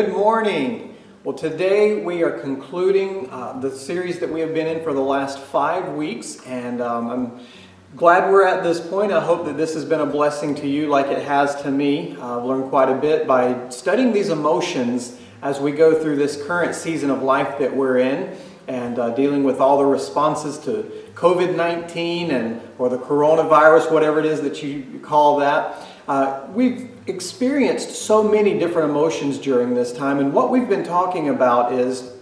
Good morning. Well, today we are concluding the series that we have been in for the last 5 weeks, and I'm glad we're at this point. I hope that this has been a blessing to you like it has to me. I've learned quite a bit by studying these emotions as we go through this current season of life that we're in, and dealing with all the responses to COVID-19 or the coronavirus, whatever it is that you call that. We've experienced so many different emotions during this time, and what we've been talking about is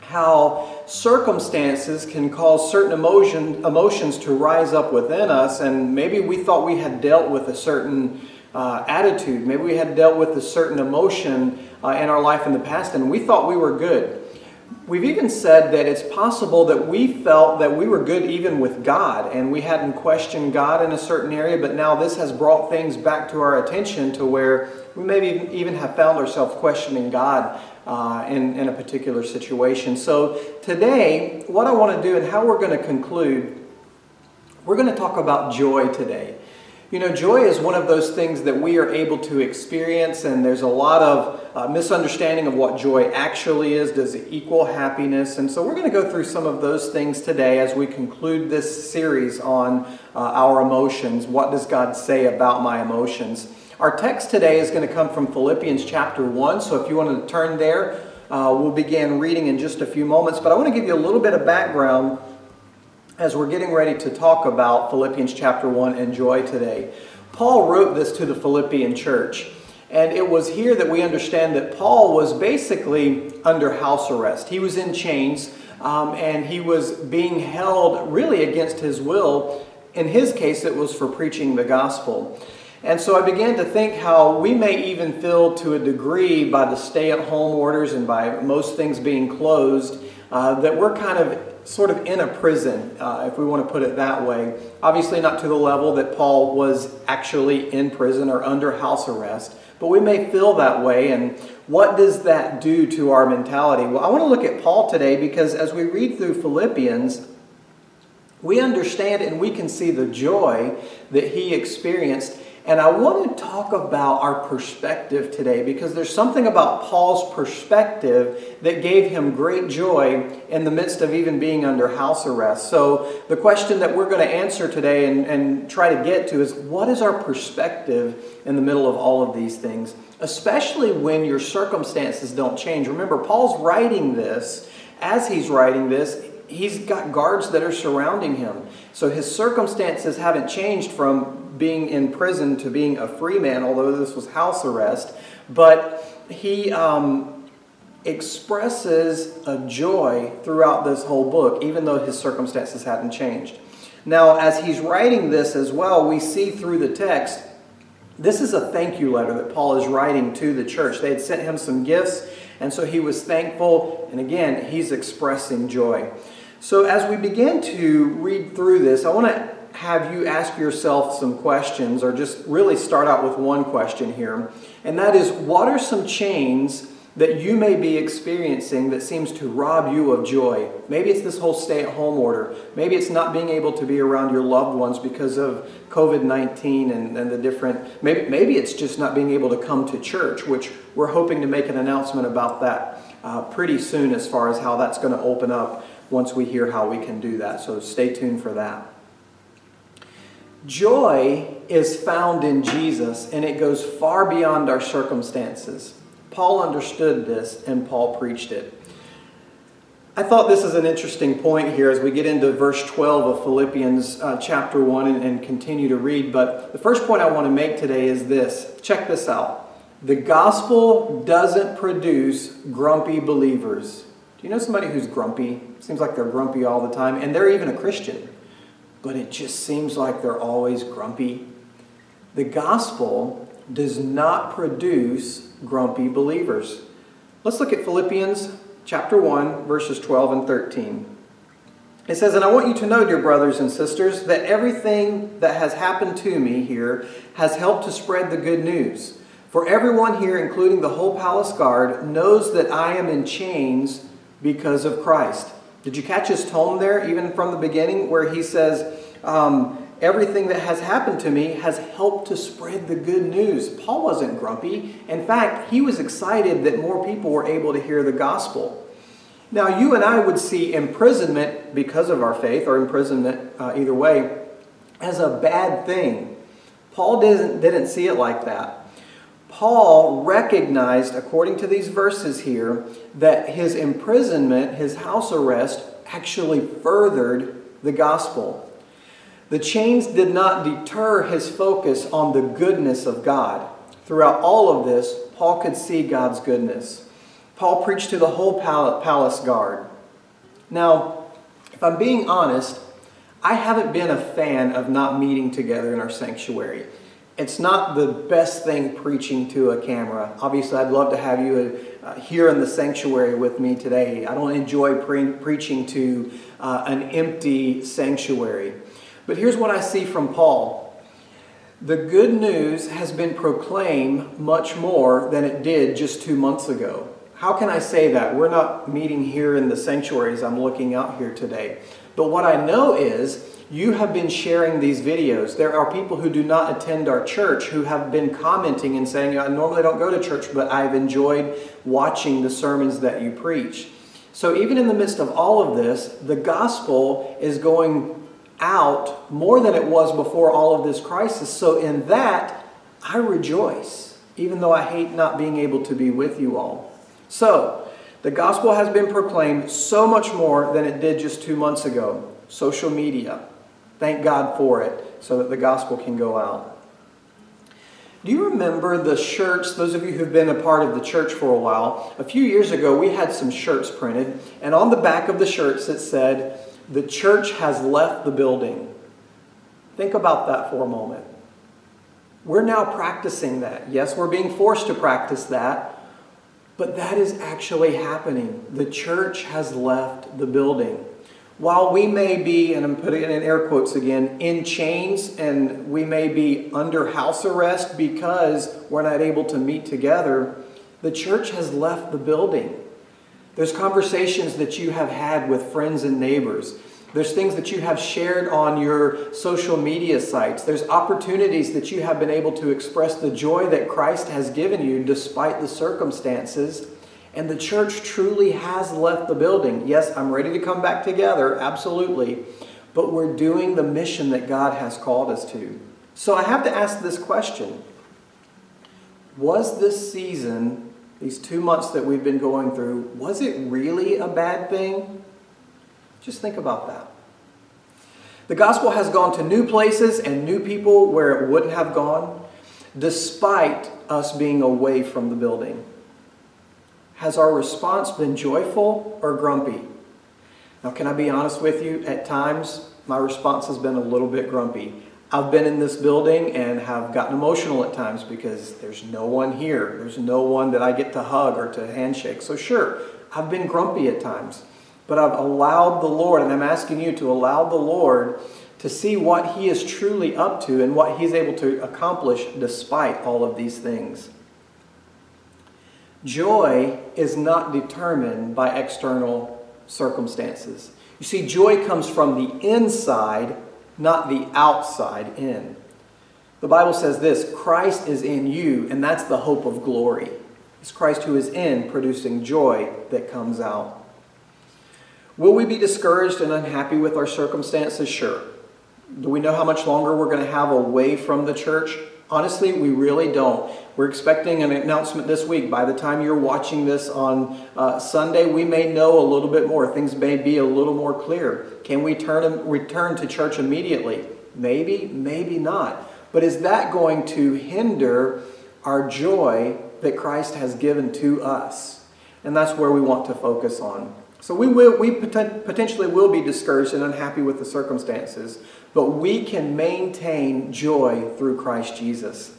how circumstances can cause certain emotions to rise up within us, and maybe we thought we had dealt with a certain attitude, maybe we had dealt with a certain emotion in our life in the past, and we thought we were good. We've even said that it's possible that we felt that we were good even with God, and we hadn't questioned God in a certain area, but now this has brought things back to our attention to where we maybe even have found ourselves questioning God in a particular situation. So today, what I want to do and how we're going to conclude, we're going to talk about joy today. You know, joy is one of those things that we are able to experience, and there's a lot of misunderstanding of what joy actually is. Does it equal happiness? And so we're going to go through some of those things today as we conclude this series on our emotions. What does God say about my emotions? Our text today is going to come from Philippians chapter 1, so if you want to turn there, we'll begin reading in just a few moments. But I want to give you a little bit of background as we're getting ready to talk about Philippians chapter 1 and joy today. Paul wrote this to the Philippian church, and it was here that we understand that Paul was basically under house arrest. He was in chains, and he was being held really against his will. In his case, it was for preaching the gospel. And so I began to think how we may even feel to a degree by the stay-at-home orders and by most things being closed, that we're sort of in a prison, if we want to put it that way. Obviously not to the level that Paul was actually in prison or under house arrest, but we may feel that way. And what does that do to our mentality? Well, I want to look at Paul today, because as we read through Philippians, we understand and we can see the joy that he experienced. And I want to talk about our perspective today, because there's something about Paul's perspective that gave him great joy in the midst of even being under house arrest. So the question that we're going to answer today and try to get to is, what is our perspective in the middle of all of these things, especially when your circumstances don't change? Remember, Paul's writing this. As he's writing this, he's got guards that are surrounding him. So his circumstances haven't changed from being in prison to being a free man, although this was house arrest. But he expresses a joy throughout this whole book, even though his circumstances hadn't changed. Now, as he's writing this as well, we see through the text, this is a thank you letter that Paul is writing to the church. They had sent him some gifts, and so he was thankful. And again, he's expressing joy. So as we begin to read through this, I want to have you ask yourself some questions, or just really start out with one question here, and that is, what are some chains that you may be experiencing that seems to rob you of joy? Maybe it's this whole stay-at-home order. Maybe it's not being able to be around your loved ones because of COVID-19 and the different... Maybe it's just not being able to come to church, which we're hoping to make an announcement about that pretty soon, as far as how that's going to open up once we hear how we can do that. So stay tuned for that. Joy is found in Jesus, and it goes far beyond our circumstances. Paul understood this, and Paul preached it. I thought this is an interesting point here as we get into verse 12 of Philippians chapter 1 and continue to read. But the first point I want to make today is this. Check this out. The gospel doesn't produce grumpy believers. Do you know somebody who's grumpy? Seems like they're grumpy all the time, and they're even a Christian, but it just seems like they're always grumpy. The gospel does not produce grumpy believers. Let's look at Philippians chapter 1, verses 12 and 13. It says, "And I want you to know, dear brothers and sisters, that everything that has happened to me here has helped to spread the good news. For everyone here, including the whole palace guard, knows that I am in chains because of Christ." Did you catch his tone there, even from the beginning, where he says, everything that has happened to me has helped to spread the good news. Paul wasn't grumpy. In fact, he was excited that more people were able to hear the gospel. Now, you and I would see imprisonment because of our faith, or imprisonment either way, as a bad thing. Paul didn't see it like that. Paul recognized, according to these verses here, that his imprisonment, his house arrest, actually furthered the gospel. The chains did not deter his focus on the goodness of God. Throughout all of this, Paul could see God's goodness. Paul preached to the whole palace guard. Now, if I'm being honest, I haven't been a fan of not meeting together in our sanctuary. It's not the best thing preaching to a camera. Obviously, I'd love to have you here in the sanctuary with me today. I don't enjoy preaching to an empty sanctuary. But here's what I see from Paul. The good news has been proclaimed much more than it did just 2 months ago. How can I say that? We're not meeting here in the sanctuary as I'm looking out here today. But what I know is, you have been sharing these videos. There are people who do not attend our church who have been commenting and saying, I normally don't go to church, but I've enjoyed watching the sermons that you preach. So even in the midst of all of this, the gospel is going out more than it was before all of this crisis. So in that, I rejoice, even though I hate not being able to be with you all. So the gospel has been proclaimed so much more than it did just 2 months ago. Social media. Thank God for it, so that the gospel can go out. Do you remember the shirts? Those of you who've been a part of the church for a while, a few years ago we had some shirts printed, and on the back of the shirts it said, "The church has left the building." Think about that for a moment. We're now practicing that. Yes, we're being forced to practice that, but that is actually happening. The church has left the building. While we may be, and I'm putting it in air quotes again, in chains, and we may be under house arrest because we're not able to meet together, the church has left the building. There's conversations that you have had with friends and neighbors. There's things that you have shared on your social media sites. There's opportunities that you have been able to express the joy that Christ has given you despite the circumstances. And the church truly has left the building. Yes, I'm ready to come back together, absolutely. But we're doing the mission that God has called us to. So I have to ask this question. Was this season, these 2 months that we've been going through, was it really a bad thing? Just think about that. The gospel has gone to new places and new people where it wouldn't have gone, despite us being away from the building. Has our response been joyful or grumpy? Now, can I be honest with you? At times, my response has been a little bit grumpy. I've been in this building and have gotten emotional at times because there's no one here. There's no one that I get to hug or to handshake. So sure, I've been grumpy at times. But I've allowed the Lord, and I'm asking you to allow the Lord to see what He is truly up to and what He's able to accomplish despite all of these things. Joy is not determined by external circumstances. You see, joy comes from the inside, not the outside in. The Bible says this, Christ is in you, and that's the hope of glory. It's Christ who is in, producing joy that comes out. Will we be discouraged and unhappy with our circumstances? Sure. Do we know how much longer we're going to have away from the church? Honestly, we really don't. We're expecting an announcement this week. By the time you're watching this on Sunday, we may know a little bit more. Things may be a little more clear. Can we return to church immediately? Maybe, maybe not. But is that going to hinder our joy that Christ has given to us? And that's where we want to focus on. So we potentially will be discouraged and unhappy with the circumstances, but we can maintain joy through Christ Jesus.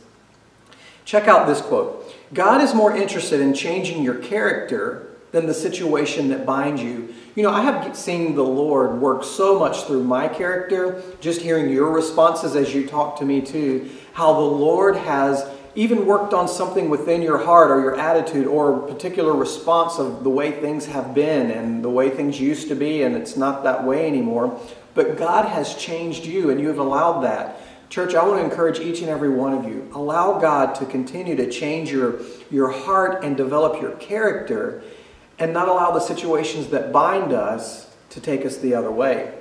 Check out this quote. God is more interested in changing your character than the situation that binds you. You know, I have seen the Lord work so much through my character, just hearing your responses as you talk to me too, how the Lord has even worked on something within your heart or your attitude or a particular response of the way things have been and the way things used to be, and it's not that way anymore. But God has changed you, and you have allowed that. Church, I want to encourage each and every one of you. Allow God to continue to change your heart and develop your character, and not allow the situations that bind us to take us the other way.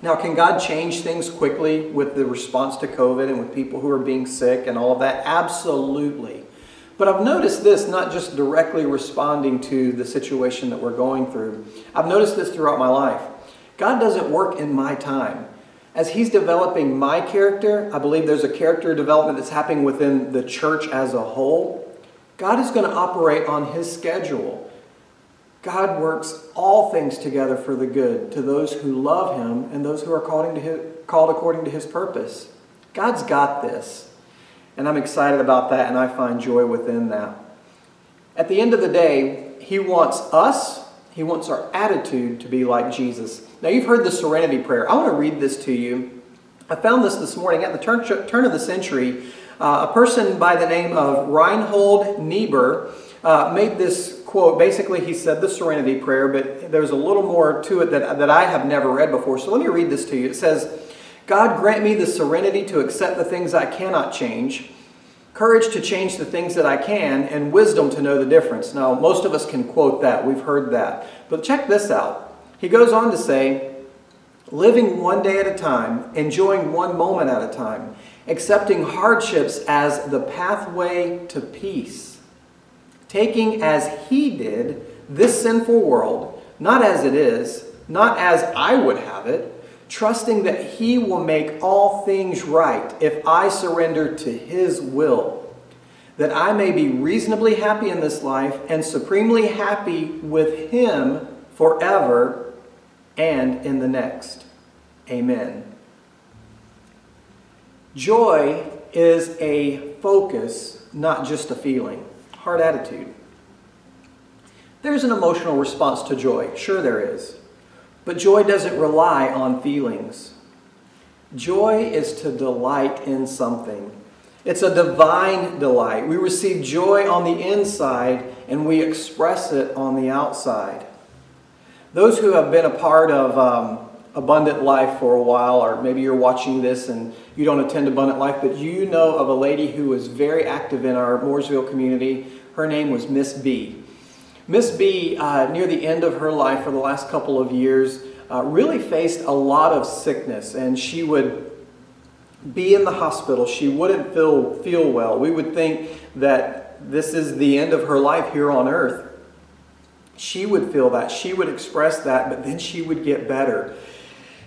Now, can God change things quickly with the response to COVID and with people who are being sick and all of that? Absolutely. But I've noticed this, not just directly responding to the situation that we're going through. I've noticed this throughout my life. God doesn't work in my time. As He's developing my character, I believe there's a character development that's happening within the church as a whole. God is going to operate on His schedule. God works all things together for the good to those who love Him and those who are called according to His purpose. God's got this. And I'm excited about that, and I find joy within that. At the end of the day, He wants us, He wants our attitude to be like Jesus. Now, you've heard the Serenity Prayer. I want to read this to you. I found this morning. At the turn of the century, a person by the name of Reinhold Niebuhr made this quote. Basically, he said the Serenity Prayer, but there's a little more to it that I have never read before. So let me read this to you. It says, "God, grant me the serenity to accept the things I cannot change, courage to change the things that I can, and wisdom to know the difference." Now, most of us can quote that. We've heard that. But check this out. He goes on to say, "Living one day at a time, enjoying one moment at a time, accepting hardships as the pathway to peace, taking as He did this sinful world, not as it is, not as I would have it, trusting that He will make all things right if I surrender to His will, that I may be reasonably happy in this life and supremely happy with Him forever and in the next. Amen." Joy is a focus, not just a feeling. Heart attitude. There's an emotional response to joy. Sure there is. But joy doesn't rely on feelings. Joy is to delight in something. It's a divine delight. We receive joy on the inside and we express it on the outside. Those who have been a part of Abundant Life for a while, or maybe you're watching this and you don't attend Abundant Life, but you know of a lady who was very active in our Mooresville community. Her name was Miss B. Miss B, near the end of her life for the last couple of years, really faced a lot of sickness, and she would be in the hospital. She wouldn't feel well. We would think that this is the end of her life here on earth. She would feel that. She would express that, but then she would get better.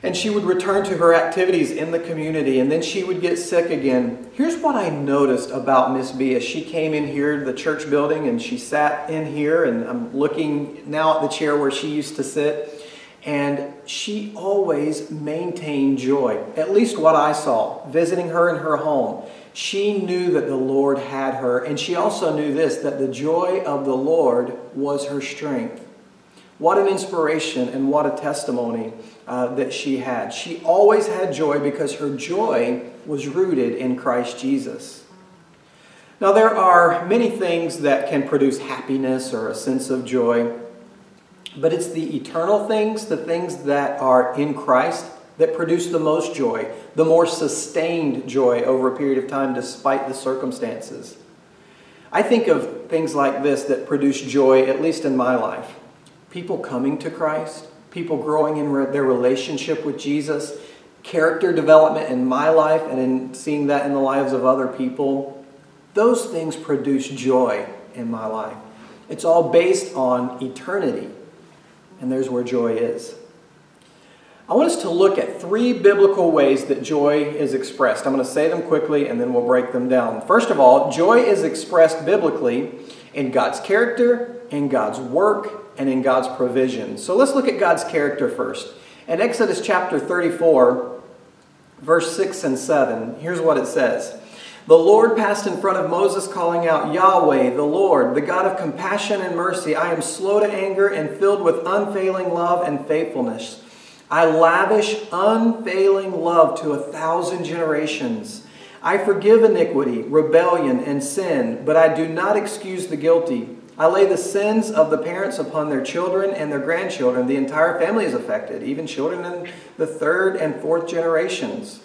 And she would return to her activities in the community, and then she would get sick again. Here's what I noticed about Miss B as she came in here to the church building, and she sat in here, and I'm looking now at the chair where she used to sit, and she always maintained joy, at least what I saw, visiting her in her home. She knew that the Lord had her, and she also knew this, that the joy of the Lord was her strength. What an inspiration and what a testimony that she had. She always had joy because her joy was rooted in Christ Jesus. Now, there are many things that can produce happiness or a sense of joy, but it's the eternal things, the things that are in Christ, that produce the most joy, the more sustained joy over a period of time despite the circumstances. I think of things like this that produce joy, at least in my life. People coming to Christ, people growing in their relationship with Jesus, character development in my life and in seeing that in the lives of other people. Those things produce joy in my life. It's all based on eternity, and there's where joy is. I want us to look at three biblical ways that joy is expressed. I'm going to say them quickly, and then we'll break them down. First of all, joy is expressed biblically in God's character, in God's work, and in God's provision. So let's look at God's character first. In Exodus chapter 34, verse 6 and 7, here's what it says. "The Lord passed in front of Moses, calling out, 'Yahweh, the Lord, the God of compassion and mercy. I am slow to anger and filled with unfailing love and faithfulness. I lavish unfailing love to 1,000 generations. I forgive iniquity, rebellion, and sin, but I do not excuse the guilty. I lay the sins of the parents upon their children and their grandchildren. The entire family is affected, even children in the third and fourth generations.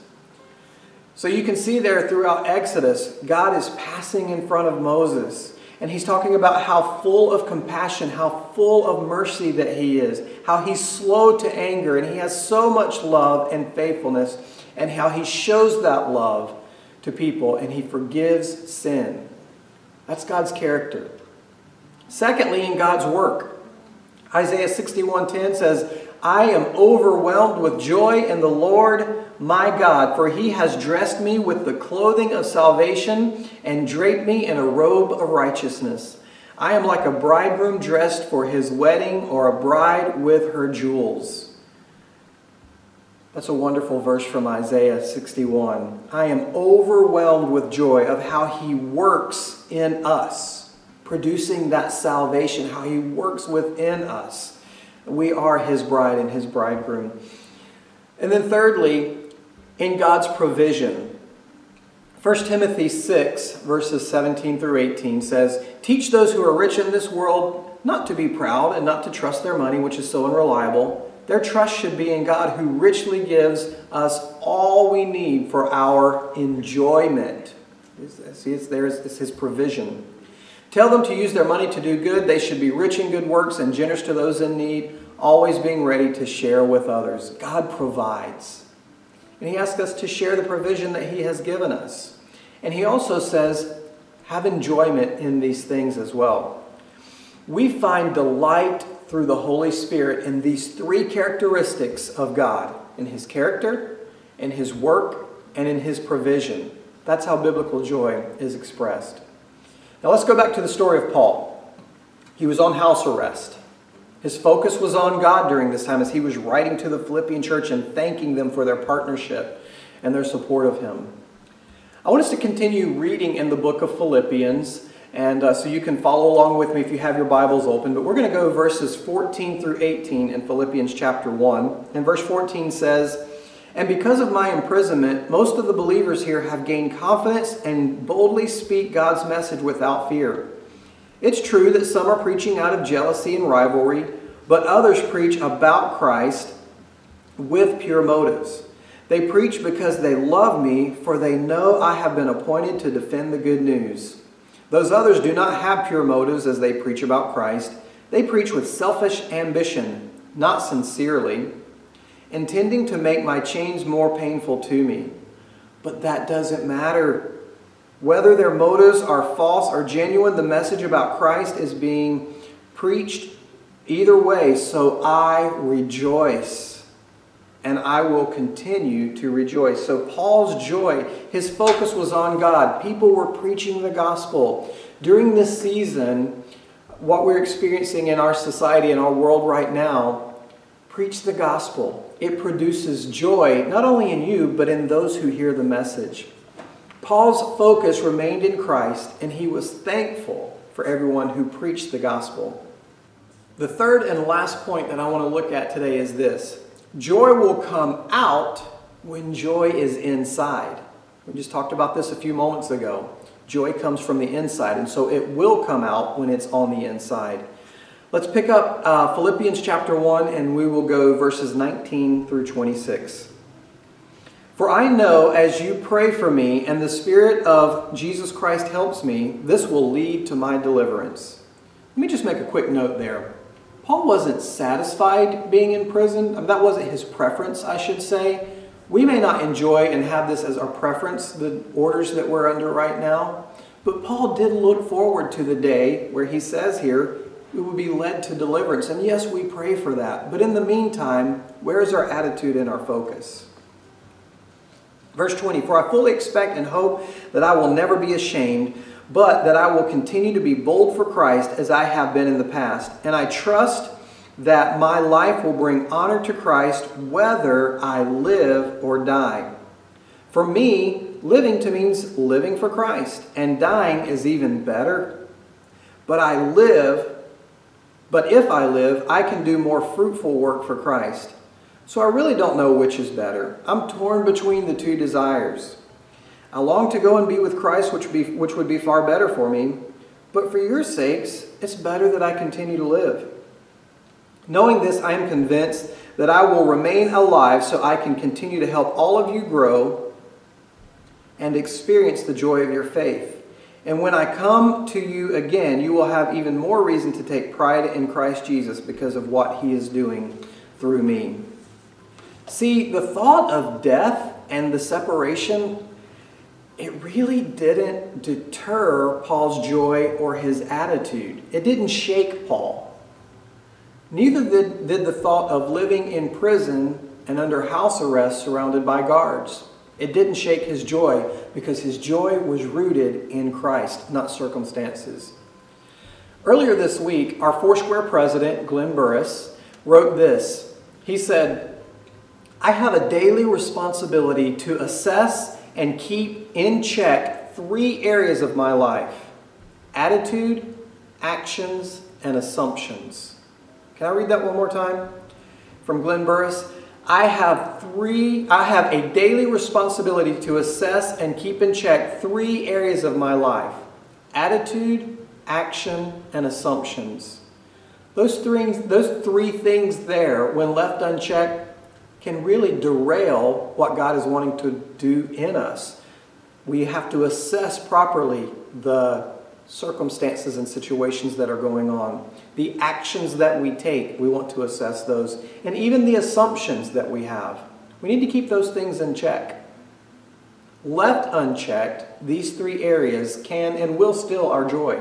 So you can see there throughout Exodus, God is passing in front of Moses. And he's talking about how full of compassion, how full of mercy that he is, how he's slow to anger, and he has so much love and faithfulness, and how he shows that love to people, and he forgives sin. That's God's character. Secondly, in God's work. Isaiah 61:10 says, I am overwhelmed with joy in the Lord my God, for he has dressed me with the clothing of salvation and draped me in a robe of righteousness. I am like a bridegroom dressed for his wedding, or a bride with her jewels. That's a wonderful verse from Isaiah 61. I am overwhelmed with joy of how he works in us, producing that salvation, how he works within us. We are his bride and his bridegroom. And then thirdly, in God's provision. 1 Timothy 6, verses 17 through 18 says, Teach those who are rich in this world not to be proud and not to trust their money, which is so unreliable. Their trust should be in God, who richly gives us all we need for our enjoyment. See, it's his provision. Tell them to use their money to do good. They should be rich in good works and generous to those in need, always being ready to share with others. God provides. And he asks us to share the provision that he has given us. And he also says, have enjoyment in these things as well. We find delight through the Holy Spirit in these three characteristics of God: in his character, in his work, and in his provision. That's how biblical joy is expressed. Now let's go back to the story of Paul. He was on house arrest. His focus was on God during this time as he was writing to the Philippian church and thanking them for their partnership and their support of him. I want us to continue reading in the book of Philippians. And so you can follow along with me if you have your Bibles open. But we're going to go verses 14 through 18 in Philippians chapter 1. And verse 14 says, And because of my imprisonment, most of the believers here have gained confidence and boldly speak God's message without fear. It's true that some are preaching out of jealousy and rivalry, but others preach about Christ with pure motives. They preach because they love me, for they know I have been appointed to defend the good news. Those others do not have pure motives as they preach about Christ. They preach with selfish ambition, not sincerely, intending to make my chains more painful to me. But that doesn't matter. Whether their motives are false or genuine, the message about Christ is being preached either way. So I rejoice, and I will continue to rejoice. So Paul's joy, his focus was on God. People were preaching the gospel. During this season, what we're experiencing in our society and our world right now, preach the gospel. It produces joy, not only in you, but in those who hear the message. Paul's focus remained in Christ, and he was thankful for everyone who preached the gospel. The third and last point that I want to look at today is this. Joy will come out when joy is inside. We just talked about this a few moments ago. Joy comes from the inside, and so it will come out when it's on the inside. Let's pick up Philippians chapter 1, and we will go verses 19 through 26. For I know as you pray for me, and the Spirit of Jesus Christ helps me, this will lead to my deliverance. Let me just make a quick note there. Paul wasn't satisfied being in prison. I mean, that wasn't his preference, I should say. We may not enjoy and have this as our preference, the orders that we're under right now. But Paul did look forward to the day where he says here, we will be led to deliverance. And yes, we pray for that. But in the meantime, where is our attitude and our focus? Verse 20, For I fully expect and hope that I will never be ashamed, but that I will continue to be bold for Christ as I have been in the past. And I trust that my life will bring honor to Christ whether I live or die. For me, living means living for Christ, and dying is even better. But if I live, I can do more fruitful work for Christ. So I really don't know which is better. I'm torn between the two desires. I long to go and be with Christ, which would be far better for me. But for your sakes, it's better that I continue to live. Knowing this, I am convinced that I will remain alive so I can continue to help all of you grow and experience the joy of your faith. And when I come to you again, you will have even more reason to take pride in Christ Jesus because of what he is doing through me. See, the thought of death and the separation, it really didn't deter Paul's joy or his attitude. It didn't shake Paul. Neither did the thought of living in prison and under house arrest surrounded by guards. It didn't shake his joy because his joy was rooted in Christ, not circumstances. Earlier this week, our Foursquare president, Glenn Burris, wrote this. He said, "I have a daily responsibility to assess and keep in check three areas of my life: attitude, actions, and assumptions." Can I read that one more time? From Glenn Burris. I have a daily responsibility to assess and keep in check three areas of my life: attitude, action, and assumptions. Those three things there, when left unchecked, can really derail what God is wanting to do in us. We have to assess properly the circumstances and situations that are going on. The actions that we take, we want to assess those. And even the assumptions that we have. We need to keep those things in check. Left unchecked, these three areas can and will steal our joy.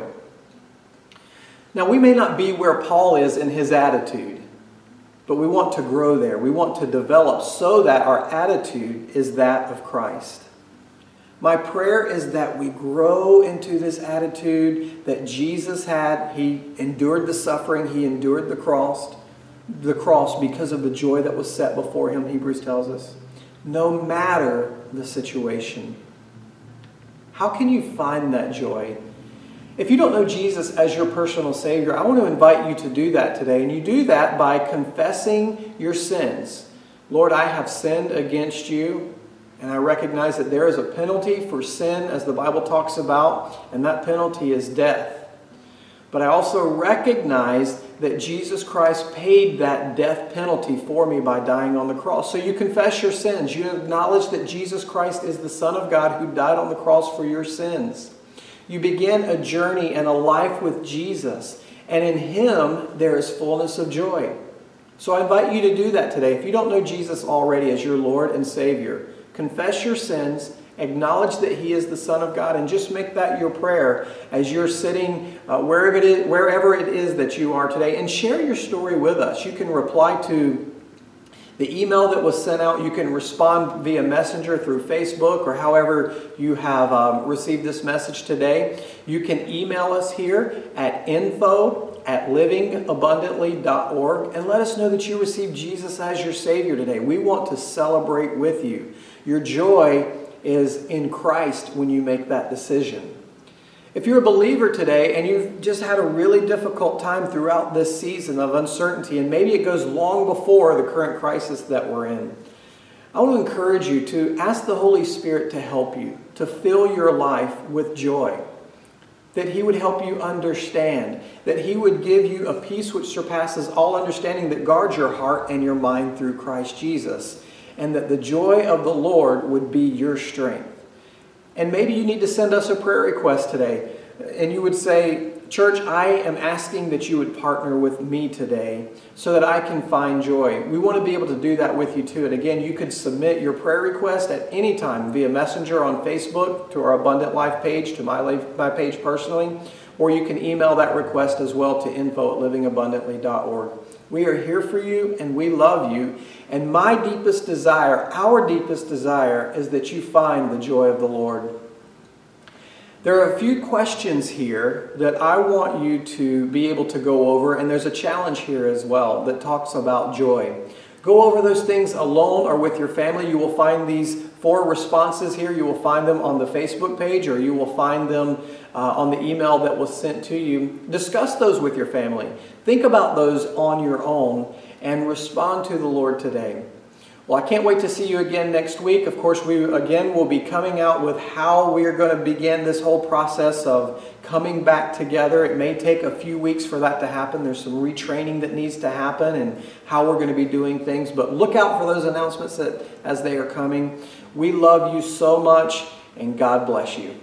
Now, we may not be where Paul is in his attitude, but we want to grow there. We want to develop so that our attitude is that of Christ. My prayer is that we grow into this attitude that Jesus had. He endured the suffering. He endured the cross because of the joy that was set before him, Hebrews tells us, no matter the situation. How can you find that joy? If you don't know Jesus as your personal Savior, I want to invite you to do that today. And you do that by confessing your sins. Lord, I have sinned against you. And I recognize that there is a penalty for sin, as the Bible talks about, and that penalty is death. But I also recognize that Jesus Christ paid that death penalty for me by dying on the cross. So you confess your sins. You acknowledge that Jesus Christ is the Son of God who died on the cross for your sins. You begin a journey and a life with Jesus, and in him there is fullness of joy. So I invite you to do that today. If you don't know Jesus already as your Lord and Savior, confess your sins, acknowledge that he is the Son of God, and just make that your prayer as you're sitting wherever it is that you are today. And share your story with us. You can reply to the email that was sent out. You can respond via Messenger through Facebook or however you have received this message today. You can email us here at info@livingabundantly.org and let us know that you received Jesus as your Savior today. We want to celebrate with you. Your joy is in Christ when you make that decision. If you're a believer today and you've just had a really difficult time throughout this season of uncertainty, and maybe it goes long before the current crisis that we're in, I want to encourage you to ask the Holy Spirit to help you, to fill your life with joy, that he would help you understand, that he would give you a peace which surpasses all understanding, that guards your heart and your mind through Christ Jesus, and that the joy of the Lord would be your strength. And maybe you need to send us a prayer request today, and you would say, "Church, I am asking that you would partner with me today so that I can find joy." We want to be able to do that with you too. And again, you could submit your prayer request at any time via Messenger on Facebook to our Abundant Life page, to my page personally, or you can email that request as well to info@livingabundantly.org. We are here for you and we love you. And my deepest desire, our deepest desire, is that you find the joy of the Lord. There are a few questions here that I want you to be able to go over, and there's a challenge here as well that talks about joy. Go over those things alone or with your family. You will find these four responses here. You will find them on the Facebook page, or you will find them on the email that was sent to you. Discuss those with your family. Think about those on your own and respond to the Lord today. Well, I can't wait to see you again next week. Of course, we again will be coming out with how we are going to begin this whole process of coming back together. It may take a few weeks for that to happen. There's some retraining that needs to happen and how we're going to be doing things. But look out for those announcements as they are coming. We love you so much, and God bless you.